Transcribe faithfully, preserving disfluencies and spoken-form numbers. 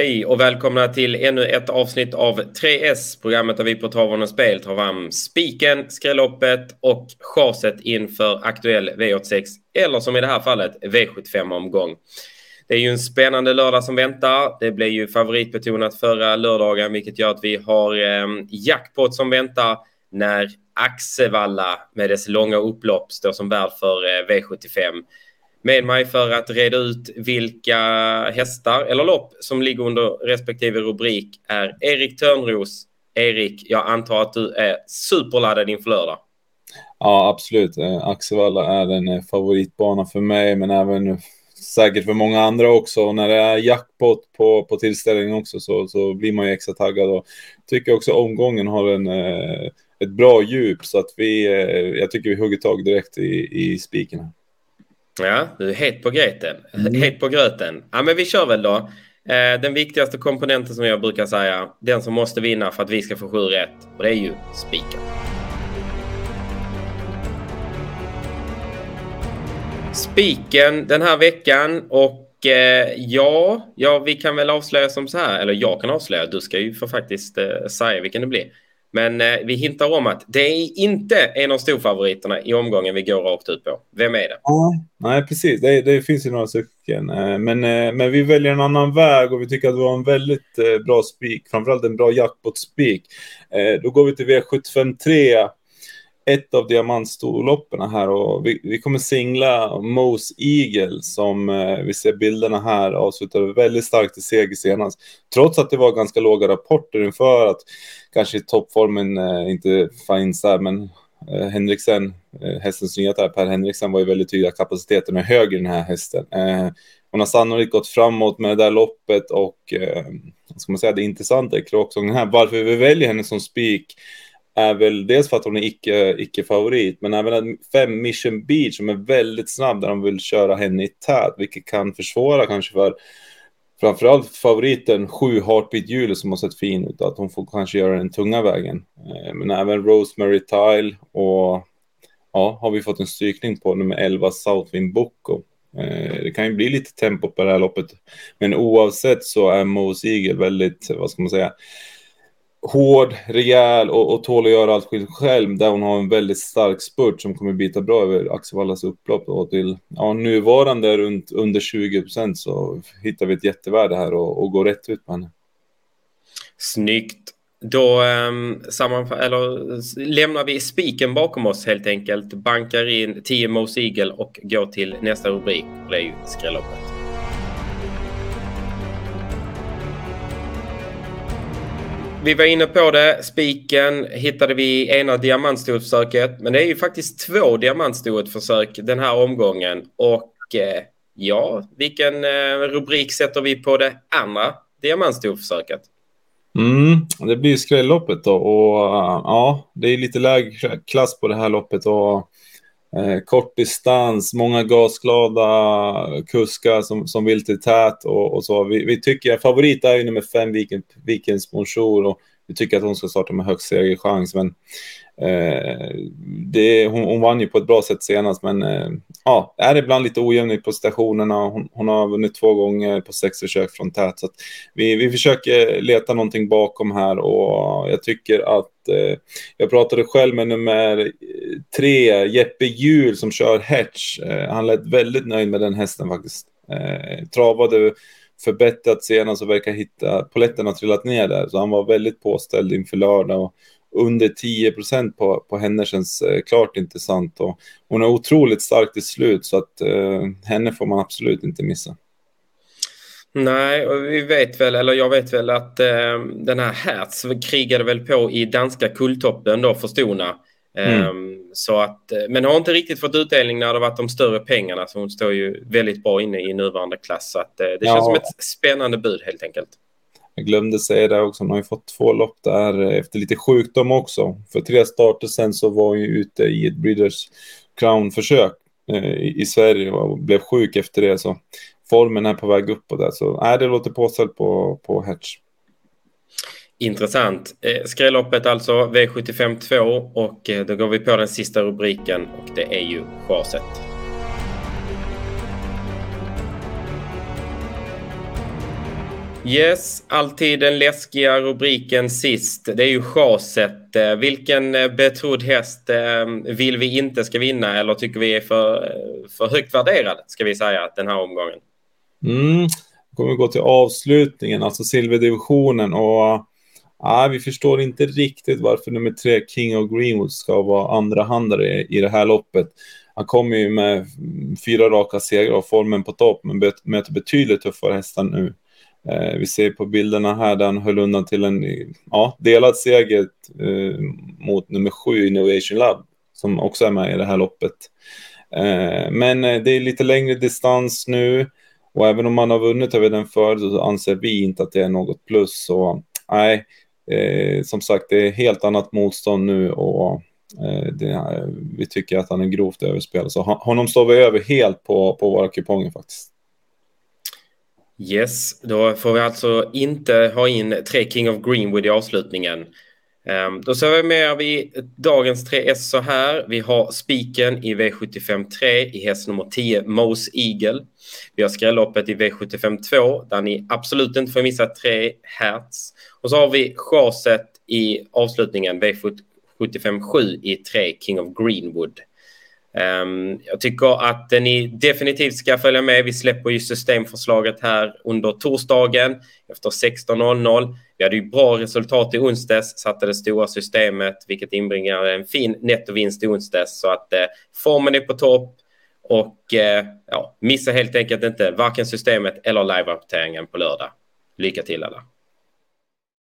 Hej och välkomna till ännu ett avsnitt av tre S, programmet där vi på Travarna Spel tar fram spiken, skrälloppet och chaset inför aktuell V åttiosex eller som i det här fallet V sjuttiofem-omgång. Det är ju en spännande lördag som väntar. Det blev ju favoritbetonat förra lördagen, vilket gör att vi har eh, jackpot som väntar när Axevalla med dess långa upplopp står som värd för eh, V sjuttiofem. Med mig för att reda ut vilka hästar eller lopp som ligger under respektive rubrik är Erik Törnros. Erik, jag antar att du är superladdad inför lördag. Ja, absolut. Axevalla är en favoritbana för mig, men även säkert för många andra också. Och när det är jackpot på, på tillställningen också så, så blir man ju extra taggad. Och tycker också omgången har en... ett bra djup, så att vi, jag tycker vi hugger tag direkt i, i spiken. Ja, du är het på gröten. Mm. Het på gröten. Ja, men vi kör väl då. Eh, den viktigaste komponenten som jag brukar säga, den som måste vinna för att vi ska få sju rätt, och det är ju spiken. Spiken den här veckan, och eh, ja, ja, vi kan väl avslöja som så här, eller jag kan avslöja, du ska ju för faktiskt eh, säga vilken det blir. Men eh, vi hintar om att det är inte en av storfavoriterna i omgången vi går rakt ut på. Vem är det? Ja, nej, precis. Det, det finns ju några stycken. Eh, men, eh, men vi väljer en annan väg och vi tycker att det var en väldigt eh, bra spik. Framförallt en bra jackpot-spik. Eh, då går vi till V sjuttiofem tre. Ett av diamantstorlopperna här. Och vi, vi kommer singla Mo's Eagle som eh, vi ser bilderna här avslutade väldigt starkt i seger senast. Trots att det var ganska låga rapporter inför att kanske toppformen eh, inte finns där, men eh, Henriksen, eh, hästens nyhet här, Per Henriksen var ju väldigt tydlig att kapaciteten är hög i den här hästen. Eh, hon har sannolikt gått framåt med det där loppet och eh, ska man säga, det intressanta är kråksången här. Varför vi väljer henne som spik är väl dels för att hon är icke, icke-favorit, men även fem Mission Beach som är väldigt snabb där de vill köra henne i tät, vilket kan försvåra kanske för framförallt favoriten sju Heartbeat Jul som har sett fin ut, att hon får kanske göra den tunga vägen. Men även Rosemary Tile och ja, har vi fått en strykning på nummer elva Southwind Bucco. Det kan ju bli lite tempo på det här loppet, men oavsett så är Mo's Eagle väldigt, vad ska man säga, hård, rejäl och, och tål att göra allt själv, där hon har en väldigt stark spurt som kommer bita bra över Axevallas upplopp och till ja, nuvarande runt under tjugo procent så hittar vi ett jättevärde här och, och går rätt ut på henne. Snyggt. Då um, sammanf- eller, lämnar vi spiken bakom oss helt enkelt, bankar in Timo Siegel och går till nästa rubrik, och det är ju skrälloppet. Vi var inne på det, spiken hittade vi ena diamantstorsförsöket, men det är ju faktiskt två diamantstorsförsök den här omgången, och eh, ja, vilken eh, rubrik sätter vi på det andra diamantstorsförsöket? Mm, det blir ju skrälloppet då, och uh, ja, det är lite lägre klass på det här loppet och uh, kort distans, många gasglada kuskar som, som vill till tät och, och så. Vi, vi tycker att favorit är ju nummer fem Vikens Sponsor, och vi tycker att hon ska starta med högst segerchans, men uh, det, hon, hon vann ju på ett bra sätt senast, men uh, ja, är ibland lite ojämn på stationerna. Hon, hon har vunnit två gånger på sex försök från tät, så att vi, vi försöker leta någonting bakom här, och jag tycker att eh, jag pratade själv med nummer tre, Jeppe Jul som kör Hertz. Eh, han lät väldigt nöjd med den hästen faktiskt. Eh, travade förbättrat senast och verkar hitta, poletten har trillat ner där, så han var väldigt påställd inför lördag och under tio procent på, på henne känns eh, klart intressant, och hon är otroligt stark till slut, så att eh, henne får man absolut inte missa. Nej, och vi vet väl, eller jag vet väl att eh, den här Hertz krigade väl på i danska kulltoppen då för Stona. Eh, mm. Så att, men har inte riktigt fått utdelning när det har varit de större pengarna, så hon står ju väldigt bra inne i nuvarande klass, så att eh, det ja. känns som ett spännande bud helt enkelt. Jag glömde säga det också, hon har ju fått två lopp där efter lite sjukdom också. För tre starter sen så var hon ju ute i ett Breeders Crown-försök eh, i Sverige och blev sjuk efter det. Så formen är på väg upp och där. Så äh, det låter påställt på, på Hertz. Intressant. Eh, skrälloppet alltså, V sjuttiofem två, och eh, då går vi på den sista rubriken, och det är ju chaset. Yes, alltid den läskiga rubriken sist. Det är ju chaset. Vilken betrodd häst vill vi inte ska vinna eller tycker vi är för, för högt värderad, ska vi säga, den här omgången? Mm, kommer vi gå till avslutningen, alltså silverdivisionen. Och nej, vi förstår inte riktigt varför nummer tre King of Greenwood ska vara andrahandare i det här loppet. Han kommer ju med fyra raka segrar och formen på topp, men möter betydligt tuffare hästar nu. Eh, vi ser på bilderna här där han höll undan till en ja, delad seger eh, mot nummer sju Innovation Lab, som också är med i det här loppet. Eh, men det är lite längre distans nu, och även om man har vunnit över den förut så anser vi inte att det är något plus. Så nej, eh, som sagt, det är helt annat motstånd nu, och eh, det, vi tycker att han är grovt överspelad. Så honom står vi över helt på, på våra kuponger faktiskt. Yes, då får vi alltså inte ha in tre King of Greenwood i avslutningen. Um, då ser vi med vi dagens tre S så här. Vi har spiken i V sjuttiofem tre i häst nummer tio, Mo's Eagle. Vi har skrälloppet i V sjuttiofem två där ni absolut inte får missa tre hertz. Och så har vi chanset i avslutningen V sjuttiofem sju i tre King of Greenwood. Um, jag tycker att uh, ni definitivt ska följa med. Vi släpper ju systemförslaget här under torsdagen efter sexton noll noll. Vi hade ju bra resultat i onsdags, satte det stora systemet, vilket inbringar en fin nettovinst i onsdags. Så att uh, formen är på topp. Och uh, ja, missa helt enkelt inte varken systemet eller live-rapporteringen på lördag. Lycka till alla.